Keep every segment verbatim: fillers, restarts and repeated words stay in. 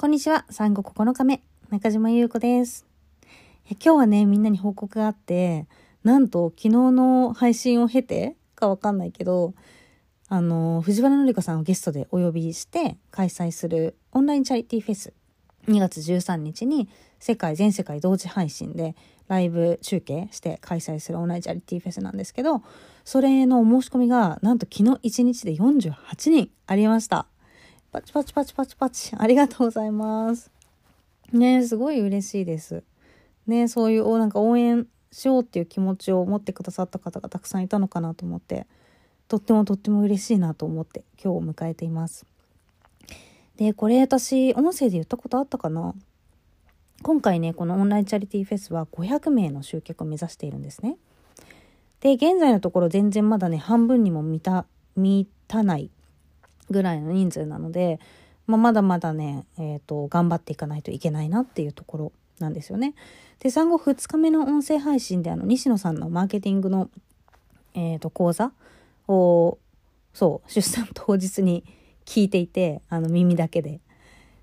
こんにちは、産後ここのかめ、中島優子です。今日はね、みんなに報告があって、なんと昨日の配信を経てかわかんないけど、あの藤原紀香さんをゲストでお呼びして開催するオンラインチャリティフェス、にがつじゅうさんにちに世界全世界同時配信でライブ中継して開催するオンラインチャリティフェスなんですけど、それのお申し込みがなんと昨日いちにちでよんじゅうはちにんありました。パチパチパチパチパチ、ありがとうございますね。すごい嬉しいですね。そういうなんか応援しようっていう気持ちを持ってくださった方がたくさんいたのかなと思って、とってもとっても嬉しいなと思って今日を迎えています。で、これ私音声で言ったことあったかな。今回ね、このオンラインチャリティフェスはごひゃくめいの集客を目指しているんですね。で、現在のところ全然まだね、半分にも満た満たないぐらいの人数なので、まあ、まだまだね、えーと、頑張っていかないといけないなっていうところなんですよね。で、産後ふつかめの音声配信であの西野さんのマーケティングの、えーと、講座を、そう、出産当日に聞いていて、あの耳だけで。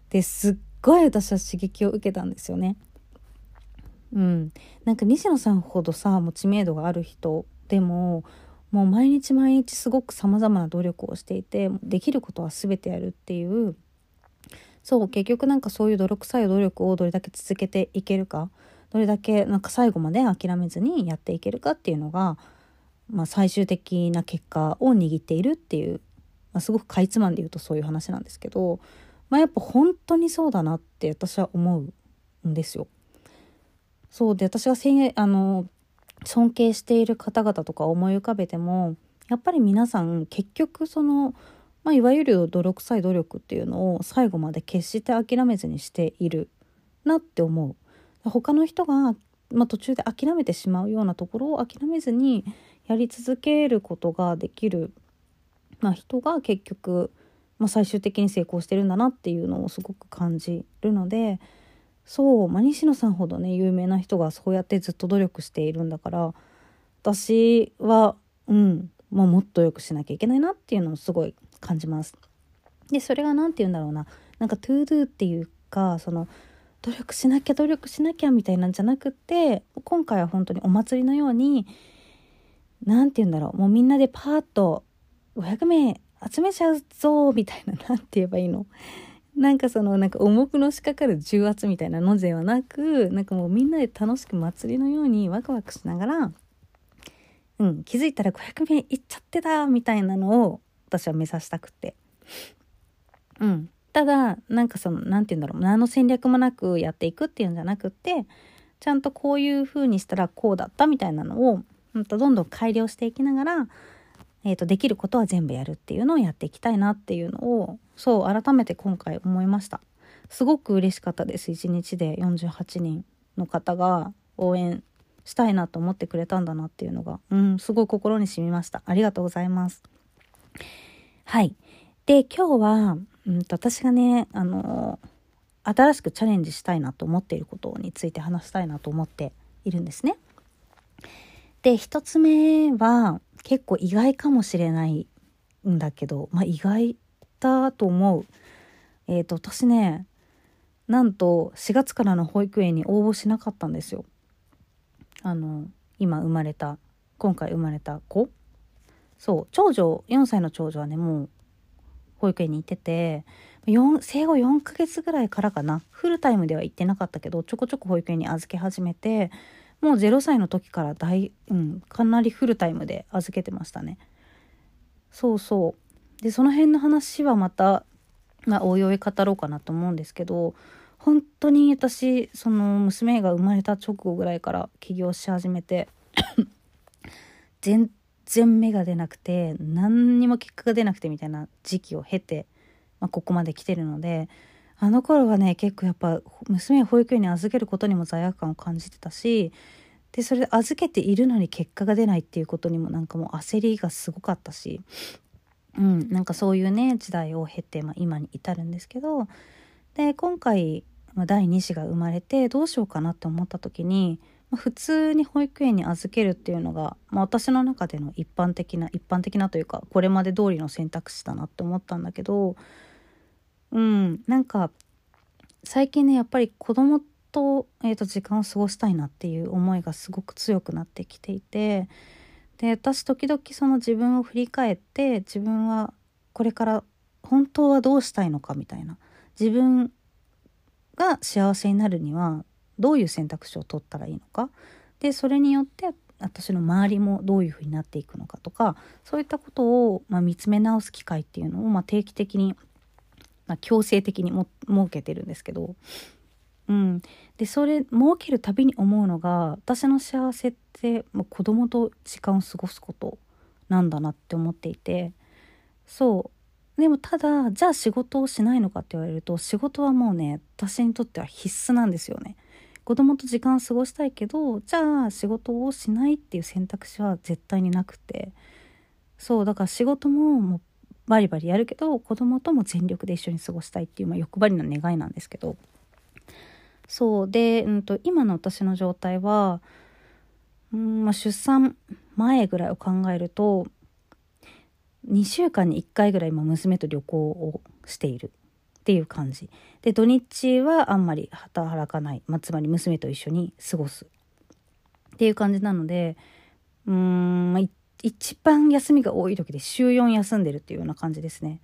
ですっごい私は刺激を受けたんですよね。うん。なんか西野さんほどさ、もう知名度がある人でも、もう毎日毎日すごくさまざまな努力をしていて、できることは全てやるっていう、そう、結局なんかそういう泥臭い努力をどれだけ続けていけるか、どれだけなんか最後まで諦めずにやっていけるかっていうのが、まあ、最終的な結果を握っているっていう、まあ、すごくかいつまんで言うとそういう話なんですけど、まあ、やっぱ本当にそうだなって私は思うんですよ。そうで、私がせあの尊敬している方々とか思い浮かべても、やっぱり皆さん結局その、まあ、いわゆる泥臭い努力っていうのを最後まで決して諦めずにしているなって思う。他の人が、まあ、途中で諦めてしまうようなところを諦めずにやり続けることができる、まあ、人が結局、まあ、最終的に成功してるんだなっていうのをすごく感じるので、そう、まあ、西野さんほどね、有名な人がそうやってずっと努力しているんだから、私は、うん、まあ、もっとよくしなきゃいけないなっていうのをすごい感じます。で、それがなんて言うんだろうな、なんかトゥードゥっていうか、その努力しなきゃ努力しなきゃみたいなんじゃなくて、今回は本当にお祭りのように、なんて言うんだろう、もうみんなでパーッとごひゃくめい集めちゃうぞみたいな、なんて言えばいいの、なんかそのなんか重くのしかかる重圧みたいなのではなく、なんかもうみんなで楽しく祭りのようにワクワクしながら、うん、気づいたらごひゃくめいいっちゃってたみたいなのを私は目指したくて、うん、ただなんかそのなんて言うんだろう、何の戦略もなくやっていくっていうんじゃなくて、ちゃんとこういう風にしたらこうだったみたいなのをどんどん改良していきながら、えーと、できることは全部やるっていうのをやっていきたいなっていうのを、そう改めて今回思いました。すごく嬉しかったです。いちにちでよんじゅうはちにんの方が応援したいなと思ってくれたんだなっていうのが、うん、すごい心に染みました。ありがとうございます。はい。で、今日は、うん、私がね、あのー、新しくチャレンジしたいなと思っていることについて話したいなと思っているんですね。で、一つ目は結構意外かもしれないんだけど、まあ、意外だと思う。えーと、私ね、なんとしがつからの保育園に応募しなかったんですよ。あの今生まれた今回生まれた子、そう長女、よんさいの長女はね、もう保育園に行ってて、4生後よんかげつぐらいからかな、フルタイムでは行ってなかったけど、ちょこちょこ保育園に預け始めて、もうゼロさいの時から大、うん、かなりフルタイムで預けてましたね。そうそう。で、その辺の話はまた、まあ、おいおい語ろうかなと思うんですけど、本当に私、その娘が生まれた直後ぐらいから起業し始めて、全然芽が出なくて、何にも結果が出なくてみたいな時期を経て、まあ、ここまで来てるので、あの頃はね、結構やっぱ娘を保育園に預けることにも罪悪感を感じてたし、でそれで預けているのに結果が出ないっていうことにもなんかもう焦りがすごかったし、うん、なんかそういうね時代を経て、まあ、今に至るんですけど、で今回、まあ、だいにしが生まれてどうしようかなって思った時に、まあ、普通に保育園に預けるっていうのが、まあ、私の中での一般的な一般的なというかこれまで通りの選択肢だなって思ったんだけど、うん、なんか最近ねやっぱり子供と、えーと時間を過ごしたいなっていう思いがすごく強くなってきていて、で私時々その自分を振り返って、自分はこれから本当はどうしたいのかみたいな、自分が幸せになるにはどういう選択肢を取ったらいいのか、でそれによって私の周りもどういうふうになっていくのかとか、そういったことを、まあ、見つめ直す機会っていうのを、まあ、定期的に、まあ、強制的にも設けてるんですけど、うん、でそれ設けるたびに思うのが、私の幸せって、まあ、子供と時間を過ごすことなんだなって思っていて、そうでもただじゃあ仕事をしないのかって言われると、仕事はもうね私にとっては必須なんですよね。子供と時間を過ごしたいけど、じゃあ仕事をしないっていう選択肢は絶対になくて、そうだから仕事 も, もうバリバリやるけど、子供とも全力で一緒に過ごしたいっていう、まあ、欲張りな願いなんですけど、そうで、うん、と今の私の状態は、うんまあ、出産前ぐらいを考えるとにしゅうかんにいっかいぐらい今娘と旅行をしているっていう感じで、土日はあんまり働かない、まあ、つまり娘と一緒に過ごすっていう感じなので、うーん一番休みが多い時でしゅうよん休んでるっていうような感じですね、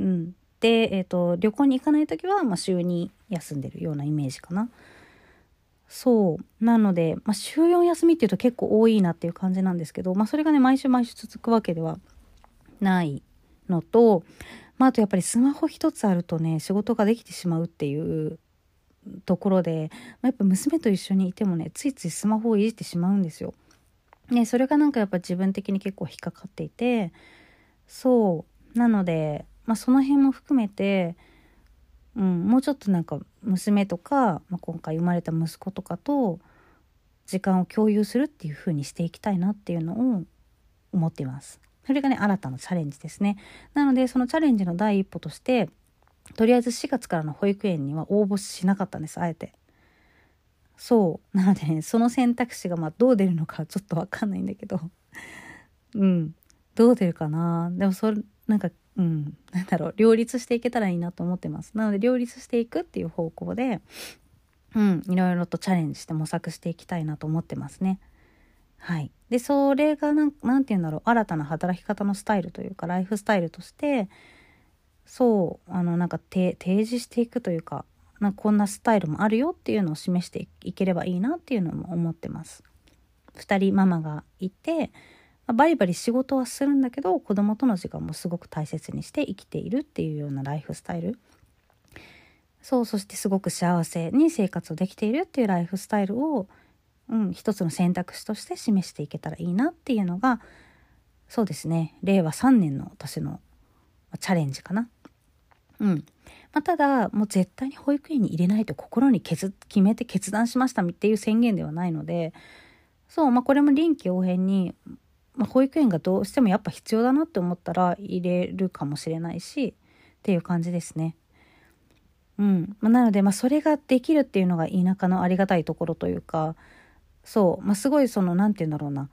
うん、で、えーと、旅行に行かない時は、まあ、しゅうに休んでるようなイメージかな。そうなので、まあ、しゅうよん休みっていうと結構多いなっていう感じなんですけど、まあ、それがね毎週毎週続くわけではないのと、まあ、あとやっぱりスマホ一つあるとね仕事ができてしまうっていうところで、まあ、やっぱ娘と一緒にいてもねついついスマホをいじってしまうんですよ、ね、それがなんかやっぱ自分的に結構引っかかっていて、そうなので、まあ、その辺も含めて、うん、もうちょっとなんか娘とか、まあ、今回生まれた息子とかと時間を共有するっていう風にしていきたいなっていうのを思っています。それがね新たなチャレンジですね。なのでそのチャレンジの第一歩としてとりあえずしがつからの保育園には応募しなかったんです、あえて。そうなので、ね、その選択肢がまあどう出るのかちょっと分かんないんだけどうんどう出るかな。でもそれなんかうんなんだろう、両立していけたらいいなと思ってます。なので両立していくっていう方向でうんいろいろとチャレンジして模索していきたいなと思ってますね。はい、でそれがなん、なんていうんだろう、新たな働き方のスタイルというかライフスタイルとしてそうあのなんか提示していくというか、なんかこんなスタイルもあるよっていうのを示していければいいなっていうのも思ってます。ふたりママがいて、バリバリ仕事はするんだけど子供との時間もすごく大切にして生きているっていうようなライフスタイル、そうそしてすごく幸せに生活をできているっていうライフスタイルをうん、一つの選択肢として示していけたらいいなっていうのが、そうですねれいわさんねんの私のチャレンジかな。うんまあ、ただもう絶対に保育園に入れないと心に決めて決断しましたっていう宣言ではないので、そう、まあ、これも臨機応変に、まあ、保育園がどうしてもやっぱ必要だなって思ったら入れるかもしれないしっていう感じですね。うんまあ、なので、まあ、それができるっていうのが田舎のありがたいところというか、そう、まあ、すごいそのなんていうんだろうな、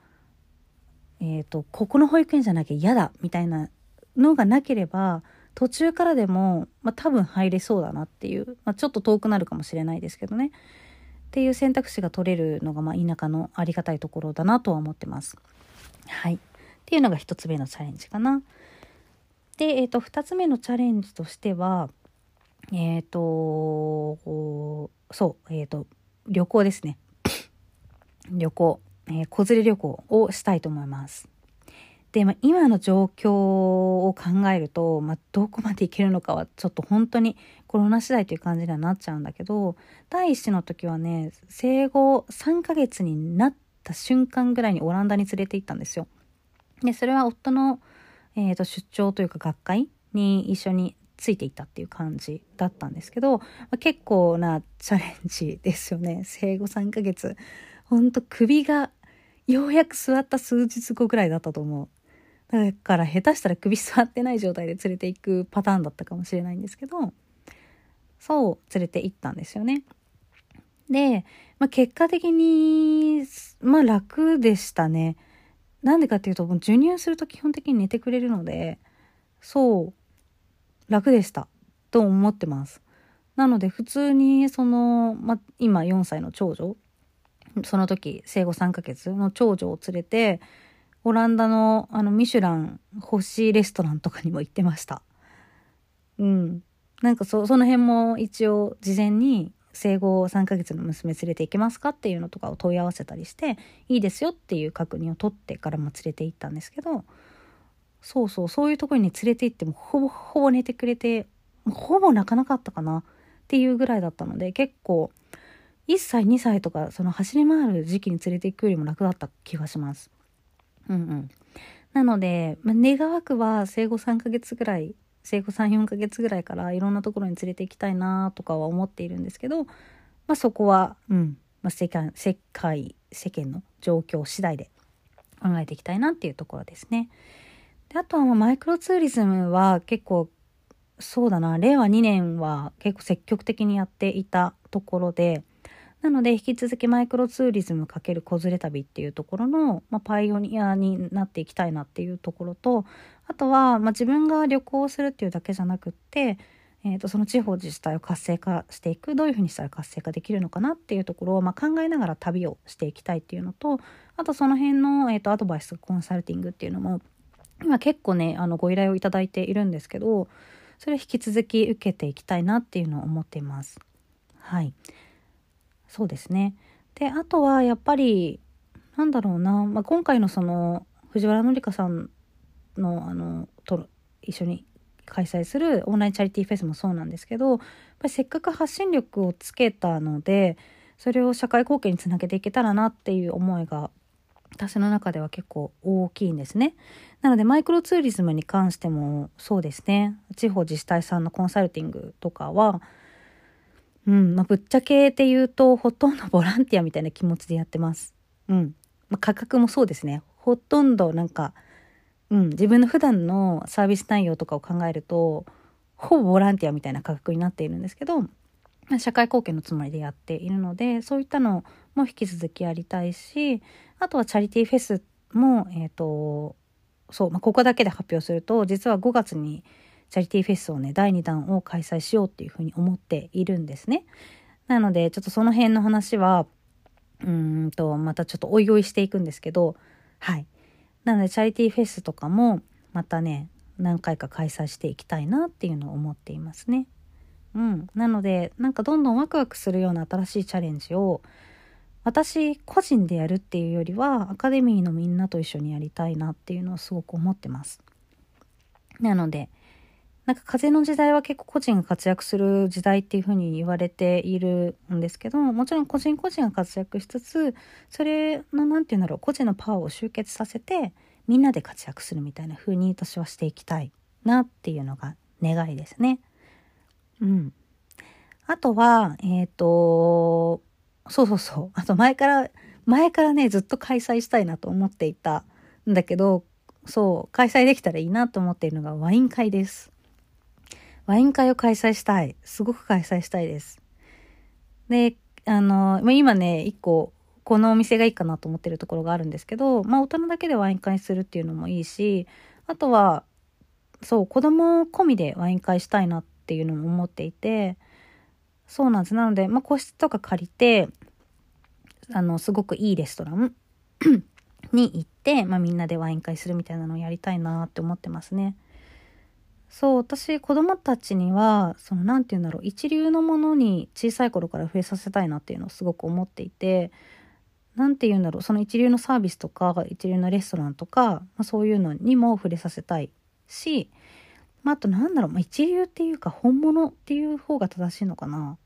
えーと、ここの保育園じゃなきゃ嫌だみたいなのがなければ途中からでも、まあ、多分入れそうだなっていう、まあ、ちょっと遠くなるかもしれないですけどねっていう選択肢が取れるのが、まあ、田舎のありがたいところだなとは思ってます。はいっていうのが一つ目のチャレンジかな。で、えーと、二つ目のチャレンジとしてはえーとそうえーと旅行ですね。旅行、えー、子連れ旅行をしたいと思います。で、まあ、今の状況を考えると、まあ、どこまで行けるのかはちょっと本当にコロナ次第という感じにはなっちゃうんだけど、第一子の時はね生後さんかげつになった瞬間ぐらいにオランダに連れて行ったんですよ。でそれは夫の、えーと、出張というか学会に一緒についていたっていう感じだったんですけど、まあ、結構なチャレンジですよね。生後さんかげつ、ほんと首がようやく座った数日後ぐらいだったと思う。だから下手したら首座ってない状態で連れて行くパターンだったかもしれないんですけど、そう連れて行ったんですよね。で、まあ、結果的にまあ楽でしたね。なんでかっていうと、もう授乳すると基本的に寝てくれるので、そう楽でしたと思ってます。なので普通にその、ま、今よんさいの長女、その時生後さんかげつの長女を連れてオランダのあのミシュラン星レストランとかにも行ってました。うん、なんか そ, その辺も一応事前に生後さんかげつの娘連れて行けますかっていうのとかを問い合わせたりしていいですよっていう確認を取ってからも連れて行ったんですけど、そうそうそういうところに連れて行ってもほぼほぼ寝てくれて、ほぼ泣かなかったかなっていうぐらいだったので、結構いっさいにさいとかその走り回る時期に連れて行くよりも楽だった気がします。うんうん、なので、まあ、願わくは生後さんかげつぐらい生後 さん,よん ヶ月ぐらいからいろんなところに連れて行きたいなとかは思っているんですけど、まあ、そこは、うんまあ、世界、世界、世間の状況次第で考えていきたいなっていうところですね。であとはマイクロツーリズムは結構そうだな、令和にねんは結構積極的にやっていたところで、なので引き続きマイクロツーリズム×子連れ旅っていうところの、まあ、パイオニアになっていきたいなっていうところと、あとは、まあ、自分が旅行するっていうだけじゃなくって、えーと、その地方自治体を活性化していく、どういうふうにしたら活性化できるのかなっていうところを、まあ、考えながら旅をしていきたいっていうのと、あとその辺の、えーと、アドバイスコンサルティングっていうのも今結構ねあのご依頼をいただいているんですけど、それを引き続き受けていきたいなっていうのを思っています。はいそうですね。であとはやっぱりなんだろうな、まあ、今回のその藤原紀香さんのあのと一緒に開催するオンラインチャリティーフェスもそうなんですけど、やっぱりせっかく発信力をつけたのでそれを社会貢献につなげていけたらなっていう思いが私の中では結構大きいんですね。なのでマイクロツーリズムに関してもそうですね、地方自治体さんのコンサルティングとかはうんまあ、ぶっちゃけって言うとほとんどボランティアみたいな気持ちでやってます。うんまあ、価格もそうですね。ほとんどなんか、うん、自分の普段のサービス内容とかを考えるとほぼボランティアみたいな価格になっているんですけど、まあ、社会貢献のつもりでやっているのでそういったのも引き続きやりたいし、あとはチャリティーフェスも、えーとそうまあ、ここだけで発表すると実はごがつにチャリティーフェスをねだいにだんを開催しようっていうふうに思っているんですね。なのでちょっとその辺の話はうーんとまたちょっとおいおいしていくんですけど、はいなのでチャリティーフェスとかもまたね何回か開催していきたいなっていうのを思っていますね。うんなのでなんかどんどんワクワクするような新しいチャレンジを私個人でやるっていうよりはアカデミーのみんなと一緒にやりたいなっていうのをすごく思ってます。なのでなんか風の時代は結構個人が活躍する時代っていう風に言われているんですけど、もちろん個人個人が活躍しつつそれのなんていうんだろう、個人のパワーを集結させてみんなで活躍するみたいな風に私はしていきたいなっていうのが願いですね。うんあとはえっとそうそうそうあと前から前からねずっと開催したいなと思っていたんだけど、そう開催できたらいいなと思っているのがワイン会です。ワイン会を開催したい。すごく開催したいです。で、あの、今ね、一個、このお店がいいかなと思ってるところがあるんですけど、まあ大人だけでワイン会するっていうのもいいし、あとは、そう、子供込みでワイン会したいなっていうのも思っていて、そうなんです。なので、まあ個室とか借りて、あの、すごくいいレストランに行って、まあみんなでワイン会するみたいなのをやりたいなって思ってますね。そう私子供たちにはそのなんていうんだろう、一流のものに小さい頃から触れさせたいなっていうのをすごく思っていて、なんていうんだろう、その一流のサービスとか一流のレストランとか、まあ、そういうのにも触れさせたいし、まあ、あとなんだろう、まあ、一流っていうか本物っていう方が正しいのかな。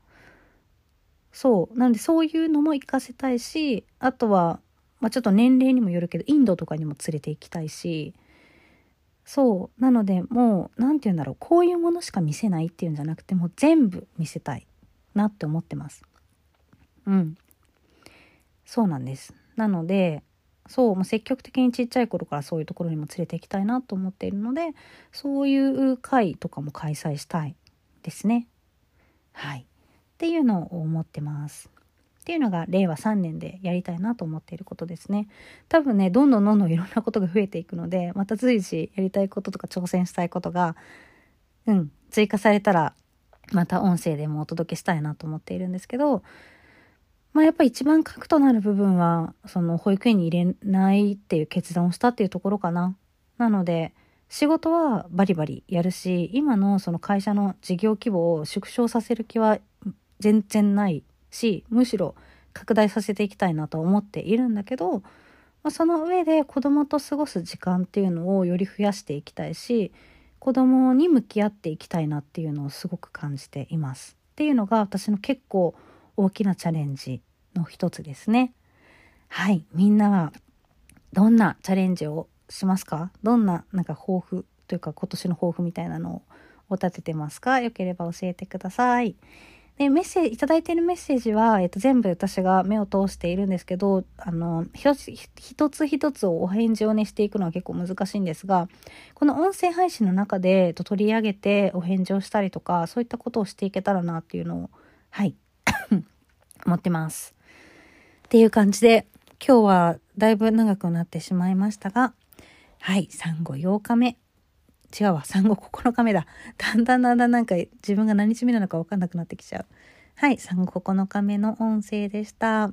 そうなのでそういうのも活かせたいし、あとは、まあ、ちょっと年齢にもよるけどインドとかにも連れて行きたいし。そうなのでもうなんていうんだろう、こういうものしか見せないっていうんじゃなくてもう全部見せたいなって思ってます。うんそうなんです。なのでそうもう積極的にちっちゃい頃からそういうところにも連れて行きたいなと思っているので、そういう会とかも開催したいですね。はいっていうのを思ってます。っていうのが令和さんねんでやりたいなと思っていることですね。多分ねどんどんどんどんいろんなことが増えていくので、また随時やりたいこととか挑戦したいことがうん追加されたらまた音声でもお届けしたいなと思っているんですけど、まあ、やっぱり一番核となる部分はその保育園に入れないっていう決断をしたっていうところかな。なので仕事はバリバリやるし、今のその会社の事業規模を縮小させる気は全然ないし、むしろ拡大させていきたいなと思っているんだけど、まあ、その上で子供と過ごす時間っていうのをより増やしていきたいし、子供に向き合っていきたいなっていうのをすごく感じていますっていうのが私の結構大きなチャレンジの一つですね。はい、みんなはどんなチャレンジをしますか？どんななんか抱負というか今年の抱負みたいなのを立ててますか？よければ教えてください。で、メッセージいただいているメッセージは、えっと、全部私が目を通しているんですけど、あのひつ一つ一つをお返事をねしていくのは結構難しいんですが、この音声配信の中で、えっと、取り上げてお返事をしたりとか、そういったことをしていけたらなっていうのをはい思ってますっていう感じで、今日はだいぶ長くなってしまいましたが、はい、産後ようかめ。違うわ、産後ここのかめだ。だんだんだんだんなんか自分が何日目なのか分かんなくなってきちゃう。はい、産後ここのかめの音声でした。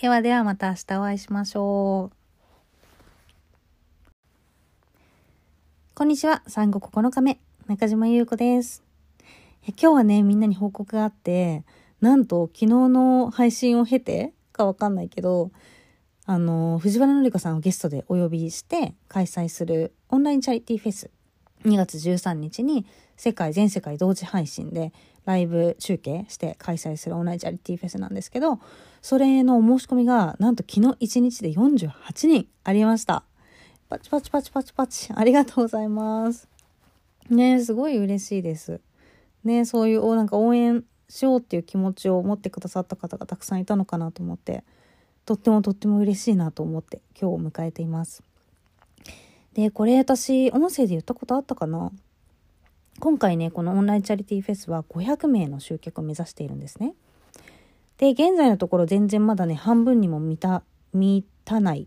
ではではまた明日お会いしましょう。こんにちは、産後ここのかめ。中島優子です。今日はね、みんなに報告があって、なんと昨日の配信を経てか分かんないけど、あの藤原紀香さんをゲストでお呼びして開催するオンラインチャリティフェス、にがつじゅうさんにちに世界全世界同時配信でライブ中継して開催するオンラインチャリティフェスなんですけど、それのお申し込みがなんと昨日いちにちでよんじゅうはちにんありました。パチパチパチパチパチ、ありがとうございますね。すごい嬉しいですね。そういうなんか応援しようっていう気持ちを持ってくださった方がたくさんいたのかなと思って、とってもとっても嬉しいなと思って今日を迎えています。で、これ私音声で言ったことあったかな。今回ね、このオンラインチャリティフェスはごひゃくめいの集客を目指しているんですね。で、現在のところ全然まだね、半分にも満た満たない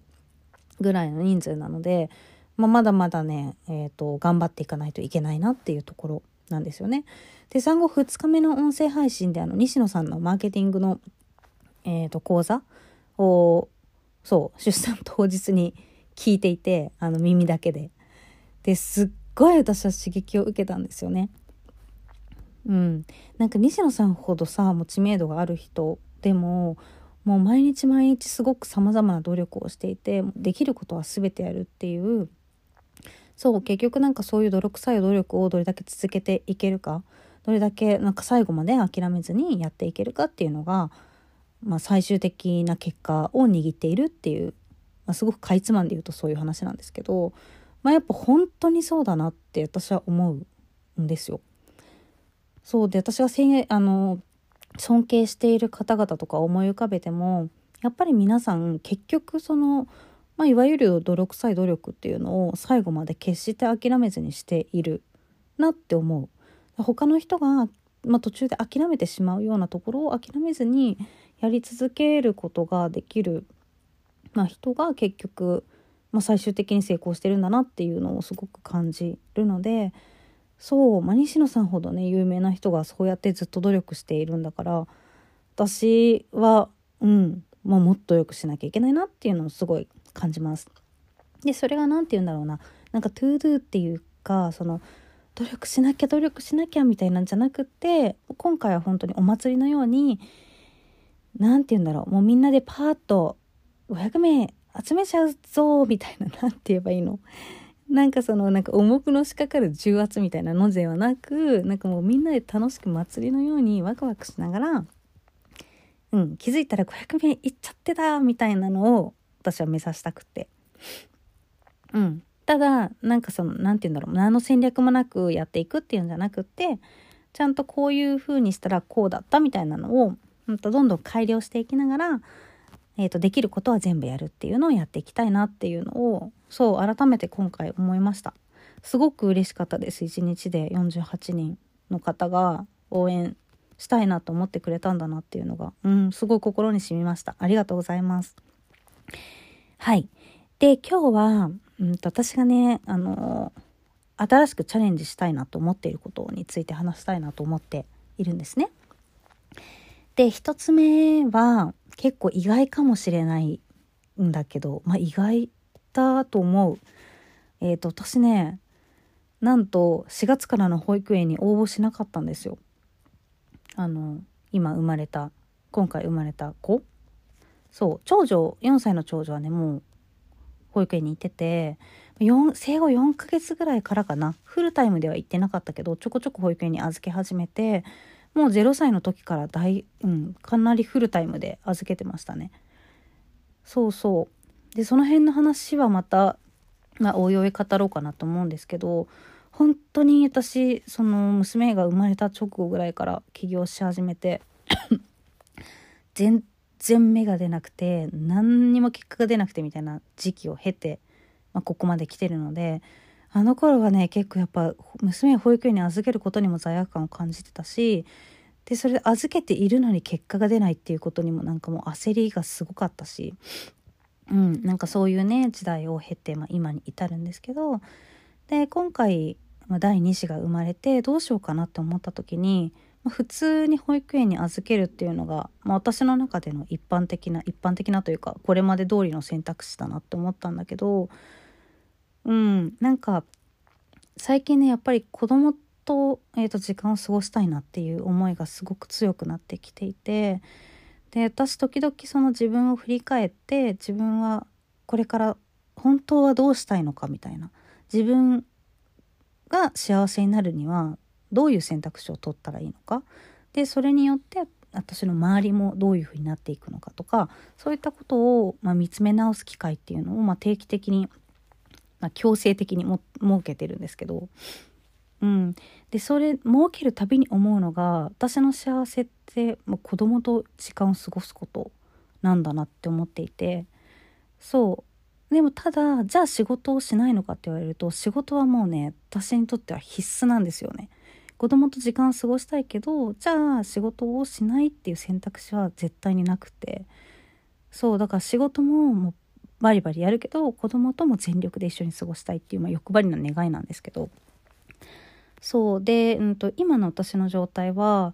ぐらいの人数なので、まあ、まだまだね、えーと、頑張っていかないといけないなっていうところなんですよね。で、産後ふつかめの音声配信であの西野さんのマーケティングの、えーと、講座をそう出産当日に聞いていて、あの耳だけでですっごい私は刺激を受けたんですよね。うん、なんか西野さんほどさ、もう知名度がある人でももう毎日毎日すごくさまざまな努力をしていて、できることは全てやるっていう、そう結局なんかそういう泥臭い努力をどれだけ続けていけるか、どれだけなんか最後まで諦めずにやっていけるかっていうのが、まあ、最終的な結果を握っているっていう、まあ、すごくかいつまんで言うとそういう話なんですけど、まあ、やっぱ本当にそうだなって私は思うんですよ。そうで、私がせあの尊敬している方々とか思い浮かべても、やっぱり皆さん結局その、まあ、いわゆる泥臭い努力っていうのを最後まで決して諦めずにしているなって思う。他の人が、まあ、途中で諦めてしまうようなところを諦めずにやり続けることができる、まあ、人が結局、まあ、最終的に成功してるんだなっていうのをすごく感じるので、そう、まあ、西野さんほどね有名な人がそうやってずっと努力しているんだから、私は、うんまあ、もっとよくしなきゃいけないなっていうのをすごい感じます。で、それがなんて言うんだろうな、なんかトゥードゥっていうか、その努力しなきゃ努力しなきゃみたいなんじゃなくて、今回は本当にお祭りのように、なんて言うんだろう、もうみんなでパーッとごひゃくめい集めちゃうぞみたいな、なんて言えばいいの、なんかそのなんか重くのしかかる重圧みたいなのではなく、なんかもうみんなで楽しく祭りのようにワクワクしながら、うん、気づいたらごひゃくめいいっちゃってたみたいなのを私は目指したくて、うん、ただなんかそのなんて言うんだろう、何の戦略もなくやっていくっていうんじゃなくて、ちゃんとこういう風にしたらこうだったみたいなのをどんどん改良していきながら、えーと、できることは全部やるっていうのをやっていきたいなっていうのを、そう改めて今回思いました。すごく嬉しかったです。いちにちでよんじゅうはちにんの方が応援したいなと思ってくれたんだなっていうのが、うん、すごい心に染みました。ありがとうございます。はい。で、今日は、うんと、私がね、あのー、新しくチャレンジしたいなと思っていることについて話したいなと思っているんですね。で、一つ目は結構意外かもしれないんだけど、まあ、意外だと思う。えーと、私ね、なんとしがつからの保育園に応募しなかったんですよ。あの、今生まれた、今回生まれた子。そう、長女、よんさいの長女はね、もう保育園に行ってて、生後よんかげつぐらいからかな、フルタイムでは行ってなかったけど、ちょこちょこ保育園に預け始めて、もうゼロさいの時から大、うん、かなりフルタイムで預けてましたね。そうそう。で、その辺の話はまた、まあ、おいおい語ろうかなと思うんですけど、本当に私、その娘が生まれた直後ぐらいから起業し始めて、全然芽が出なくて、何にも結果が出なくてみたいな時期を経て、まあ、ここまで来てるので、あの頃はね、結構やっぱ娘を保育園に預けることにも罪悪感を感じてたし、でそれで預けているのに結果が出ないっていうことにもなんかもう焦りがすごかったし、うん、なんかそういうね時代を経て、まあ、今に至るんですけど、で今回、まあ、だいにしが生まれてどうしようかなって思った時に、まあ、普通に保育園に預けるっていうのが、まあ、私の中での一般的な一般的なというかこれまで通りの選択肢だなって思ったんだけど、うん、なんか最近ねやっぱり子供と、えーと時間を過ごしたいなっていう思いがすごく強くなってきていて、で私時々その自分を振り返って、自分はこれから本当はどうしたいのかみたいな、自分が幸せになるにはどういう選択肢を取ったらいいのか、でそれによって私の周りもどういうふうになっていくのかとか、そういったことを、まあ、見つめ直す機会っていうのを、まあ、定期的にまあ、強制的にも設けてるんですけど、うん、でそれ設けるたびに思うのが、私の幸せって、まあ、子供と時間を過ごすことなんだなって思っていて、そうでもただじゃあ仕事をしないのかって言われると、仕事はもうね私にとっては必須なんですよね。子供と時間を過ごしたいけど、じゃあ仕事をしないっていう選択肢は絶対になくて、そうだから仕事ももうバリバリやるけど、子供とも全力で一緒に過ごしたいっていう、まあ、欲張りな願いなんですけど、そうで、うん、と今の私の状態は、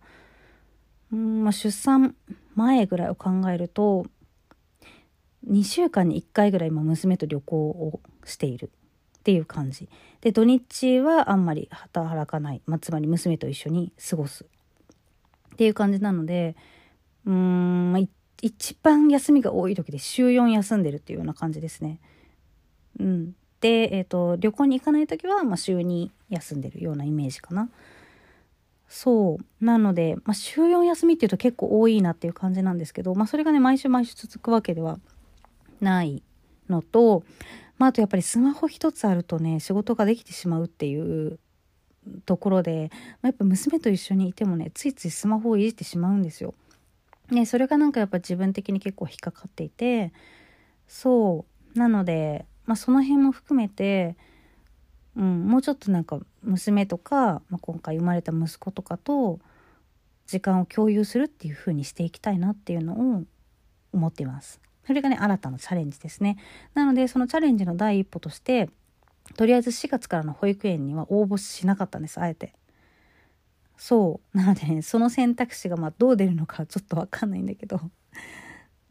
うんまあ、出産前ぐらいを考えるとにしゅうかんにいっかいぐらい今娘と旅行をしているっていう感じで、土日はあんまり働かない、まあ、つまり娘と一緒に過ごすっていう感じなので、うーんまあ一番休みが多い時でしゅうよん休んでるっていうような感じですね。うん、で、えーと、旅行に行かない時は、まあ、しゅうに休んでるようなイメージかな。そうなので、まあ、しゅうよん休みっていうと結構多いなっていう感じなんですけど、まあ、それがね毎週毎週続くわけではないのと、まあ、あとやっぱりスマホ一つあるとね仕事ができてしまうっていうところで、まあ、やっぱ娘と一緒にいてもねついついスマホをいじってしまうんですよ。ね、それがなんかやっぱ自分的に結構引っかかっていて、そうなので、まあ、その辺も含めて、うん、もうちょっとなんか娘とか、まあ、今回生まれた息子とかと時間を共有するっていう風にしていきたいなっていうのを思っています。それがね新たなチャレンジですね。なのでそのチャレンジの第一歩としてとりあえずしがつからの保育園には応募しなかったんです、あえて。そうなので、ね、その選択肢がまあどう出るのかちょっと分かんないんだけど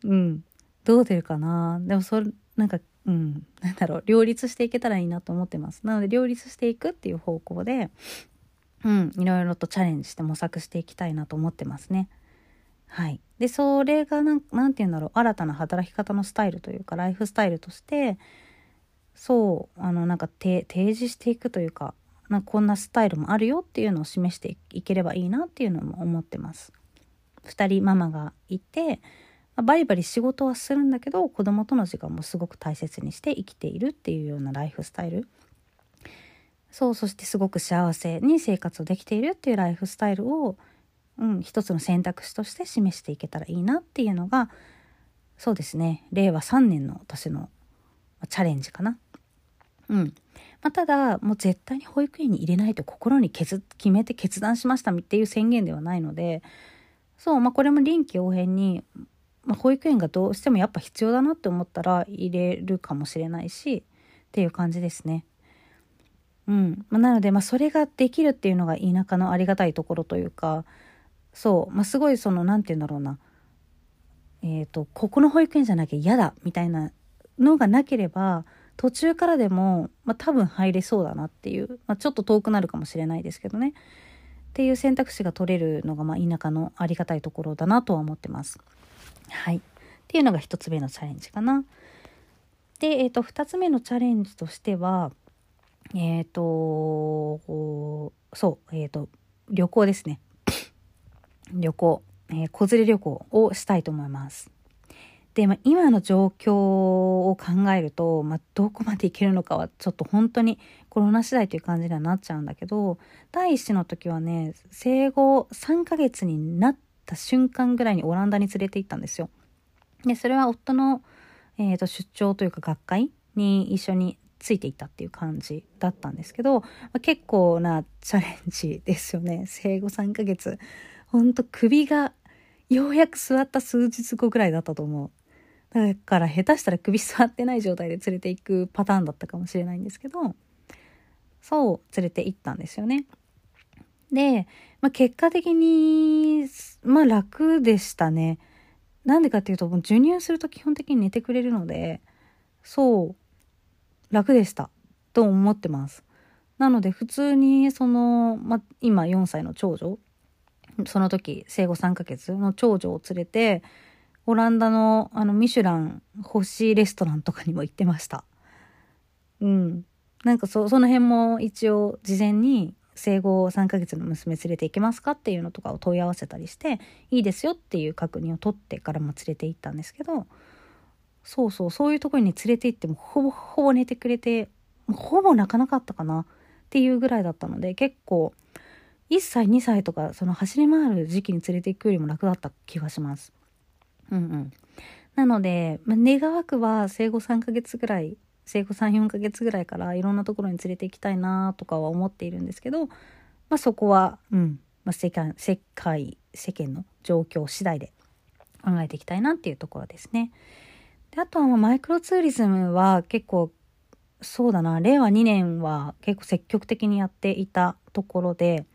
うんどう出るかな。でもそれなんかうんなんだろう、両立していけたらいいなと思ってます。なので両立していくっていう方向でうんいろいろとチャレンジして模索していきたいなと思ってますね。はい。でそれがなん、なんていうんだろう、新たな働き方のスタイルというかライフスタイルとして、そうあのなんか提示していくというか、なんかこんなスタイルもあるよっていうのを示していければいいなっていうのも思ってます。ふたりママがいて、バリバリ仕事はするんだけど子供との時間もすごく大切にして生きているっていうようなライフスタイル、そうそしてすごく幸せに生活をできているっていうライフスタイルを、うん、一つの選択肢として示していけたらいいなっていうのが、そうですね、れいわさんねんの私のチャレンジかな。うんまあ、ただもう絶対に保育園に入れないと心に決めて決断しましたっていう宣言ではないので、そう、まあ、これも臨機応変に、まあ、保育園がどうしてもやっぱ必要だなって思ったら入れるかもしれないしっていう感じですね。うんまあ、なので、まあ、それができるっていうのが田舎のありがたいところというか、そう、まあ、すごいそのなんていうんだろうな、えーと、ここの保育園じゃなきゃ嫌だみたいなのがなければ途中からでも、まあ、多分入れそうだなっていう、まあ、ちょっと遠くなるかもしれないですけどねっていう選択肢が取れるのが、まあ、田舎のありがたいところだなとは思ってます。はい、っていうのが一つ目のチャレンジかな。で、えーと、二つ目のチャレンジとしてはえーとそうえーと旅行ですね。旅行、えー、子連れ旅行をしたいと思います。で、まあ、今の状況を考えると、まあ、どこまで行けるのかはちょっと本当にコロナ次第という感じにはなっちゃうんだけど、第一子の時はね、生後さんかげつになった瞬間ぐらいにオランダに連れて行ったんですよ。で、それは夫の、えーと、出張というか学会に一緒についていたっていう感じだったんですけど、まあ、結構なチャレンジですよね。生後さんかげつ、ほんと首がようやく座った数日後ぐらいだったと思う。だから下手したら首座ってない状態で連れて行くパターンだったかもしれないんですけど、そう連れて行ったんですよね。で、まあ、結果的にまあ楽でしたね。なんでかっていうと、もう授乳すると基本的に寝てくれるので、そう楽でしたと思ってます。なので普通にその、まあ、今よんさいの長女、その時生後さんかげつの長女を連れてオランダのあのミシュラン星レストランとかにも行ってました。うん、なんか そ, その辺も一応事前に生後さんかげつの娘連れて行けますかっていうのとかを問い合わせたりして、いいですよっていう確認を取ってからも連れて行ったんですけど、そうそうそういうところに連れて行ってもほぼほぼ寝てくれて、ほぼ泣かなかったかなっていうぐらいだったので、結構いっさいにさいとかその走り回る時期に連れて行くよりも楽だった気がします。うんうん、なので、まあ、願わくは生後さんかげつぐらい、生後 さん,よん ヶ月ぐらいからいろんなところに連れて行きたいなとかは思っているんですけど、まあ、そこは、うんまあ、世界、世界、世間の状況次第で考えていきたいなっていうところですね。で、あとはまあマイクロツーリズムは結構そうだな、れいわにねんは結構積極的にやっていたところで、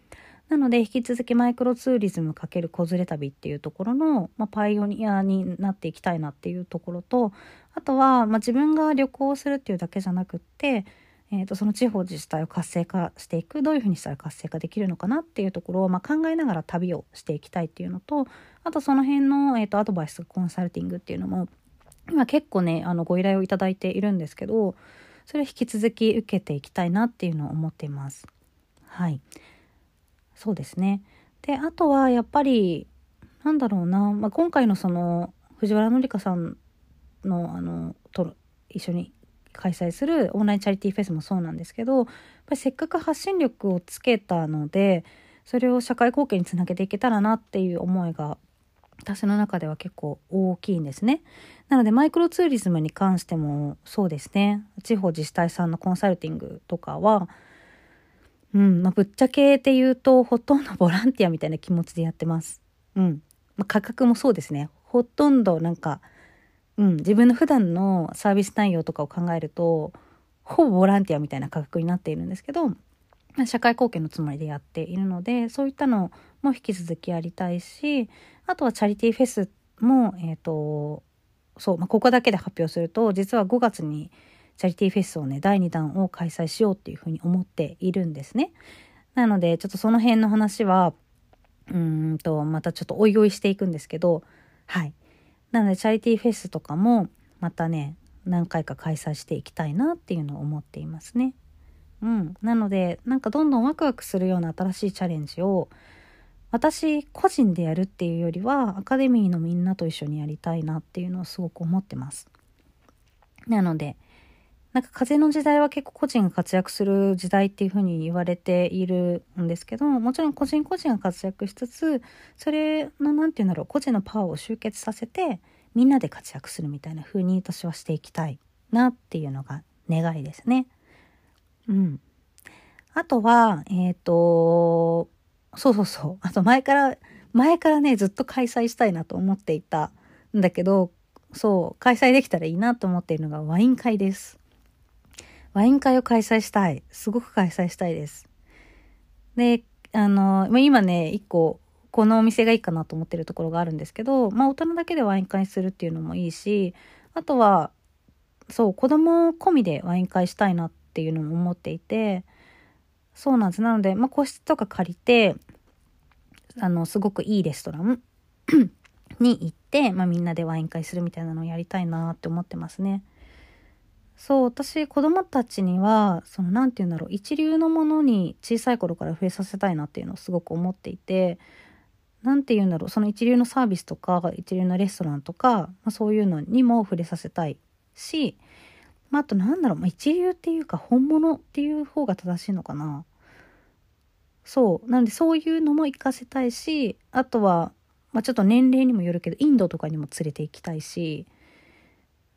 なので引き続きマイクロツーリズム×子連れ旅っていうところの、まあ、パイオニアになっていきたいなっていうところと、あとは、まあ、自分が旅行するっていうだけじゃなくって、えーと、その地方自治体を活性化していく、どういうふうにしたら活性化できるのかなっていうところを、まあ、考えながら旅をしていきたいっていうのと、あとその辺の、えーと、アドバイス、コンサルティングっていうのも今結構ねあのご依頼をいただいているんですけど、それを引き続き受けていきたいなっていうのを思っています。はい、そうですね。で、あとはやっぱりなんだろうな、まあ、今回のその藤原紀香さんのあのと一緒に開催するオンラインチャリティーフェスもそうなんですけど、やっぱりせっかく発信力をつけたので、それを社会貢献につなげていけたらなっていう思いが私の中では結構大きいんですね。なのでマイクロツーリズムに関してもそうですね、地方自治体さんのコンサルティングとかは、うんまあ、ぶっちゃけって言うとほとんどボランティアみたいな気持ちでやってます。うんまあ、価格もそうですね。ほとんどなんか、うん、自分の普段のサービス内容とかを考えるとほぼボランティアみたいな価格になっているんですけど、社会貢献のつもりでやっているので、そういったのも引き続きやりたいし、あとはチャリティーフェスも、えーとそうまあ、ここだけで発表すると、実はごがつにチャリティーフェスをね、だいにだんを開催しようっていうふうに思っているんですね。なのでちょっとその辺の話はうーんとまたちょっとおいおいしていくんですけど、はい。なのでチャリティーフェスとかもまたね、何回か開催していきたいなっていうのを思っていますね。うん、なのでなんかどんどんワクワクするような新しいチャレンジを私個人でやるっていうよりはアカデミーのみんなと一緒にやりたいなっていうのをすごく思ってます。なのでなんか風の時代は結構個人が活躍する時代っていうふうに言われているんですけど、もちろん個人個人が活躍しつつ、それのなんていうんだろう、個人のパワーを集結させてみんなで活躍するみたいな風に私はしていきたいなっていうのが願いですね。うん、あとはえっとそうそうそうあと前から前からねずっと開催したいなと思っていたんだけど、そう開催できたらいいなと思っているのがワイン会です。ワイン会を開催したい。すごく開催したいです。で、あの、今ね、一個、このお店がいいかなと思ってるところがあるんですけど、まあ大人だけでワイン会するっていうのもいいし、あとは、そう、子供込みでワイン会したいなっていうのも思っていて、そうなんです。なので、まあ個室とか借りて、あの、すごくいいレストランに行って、まあみんなでワイン会するみたいなのをやりたいなって思ってますね。そう、私子供たちにはそのなんていうんだろう、一流のものに小さい頃から触れさせたいなっていうのをすごく思っていて、なんていうんだろう、その一流のサービスとか一流のレストランとか、まあ、そういうのにも触れさせたいし、まあ、あとなんだろう、まあ、一流っていうか本物っていう方が正しいのかな。そうなんで、そういうのも活かせたいし、あとは、まあ、ちょっと年齢にもよるけどインドとかにも連れて行きたいし。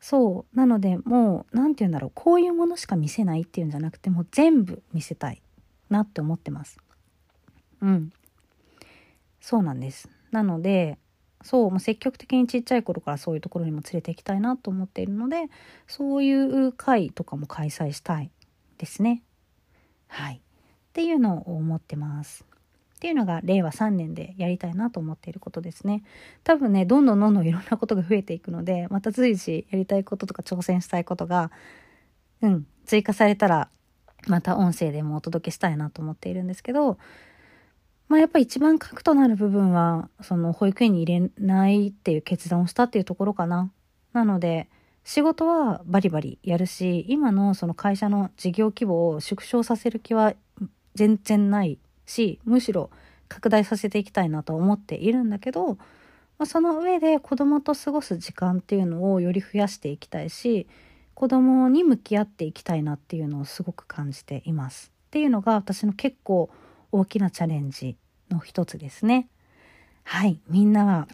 そうなので、もうなんていうんだろう、こういうものしか見せないっていうんじゃなくて、もう全部見せたいなって思ってます。うん、そうなんです。なので、そう、もう積極的にちっちゃい頃からそういうところにも連れて行きたいなと思っているので、そういう会とかも開催したいですね。はい、っていうのを思ってます。っていうのがれいわさんねんでやりたいなと思っていることですね。多分ね、どんどんどんどんいろんなことが増えていくので、また随時やりたいこととか挑戦したいことが、うん、追加されたら、また音声でもお届けしたいなと思っているんですけど、まあやっぱり一番核となる部分は、その保育園に入れないっていう決断をしたっていうところかな。なので、仕事はバリバリやるし、今のその会社の事業規模を縮小させる気は全然ない。し、むしろ拡大させていきたいなと思っているんだけど、まあ、その上で子供と過ごす時間っていうのをより増やしていきたいし、子供に向き合っていきたいなっていうのをすごく感じていますっていうのが、私の結構大きなチャレンジの一つですね。はい、みんなは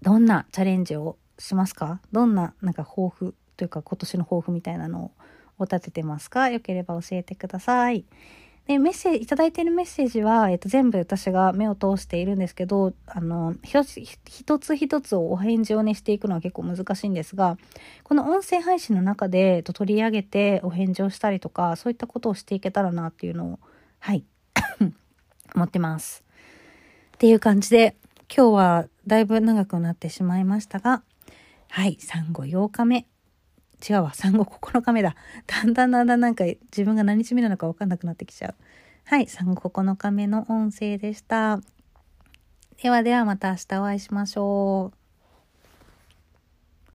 どんなチャレンジをしますか？どんななんか抱負というか、今年の抱負みたいなのをお立ててますか？よければ教えてください。で、メッセージ、いただいているメッセージは、えっと、全部私が目を通しているんですけど、あの、一つ一つ一つをお返事をね、していくのは結構難しいんですが、この音声配信の中で、えっと、取り上げてお返事をしたりとか、そういったことをしていけたらなっていうのを、はい、思ってます。っていう感じで、今日はだいぶ長くなってしまいましたが、はい、産後ようかめ。違うわ、産後ここのかめだ。だんだんだんだんなんか自分が何日目なのか分かんなくなってきちゃう。はい、産後ここのかめの音声でした。ではではまた明日お会いしましょう。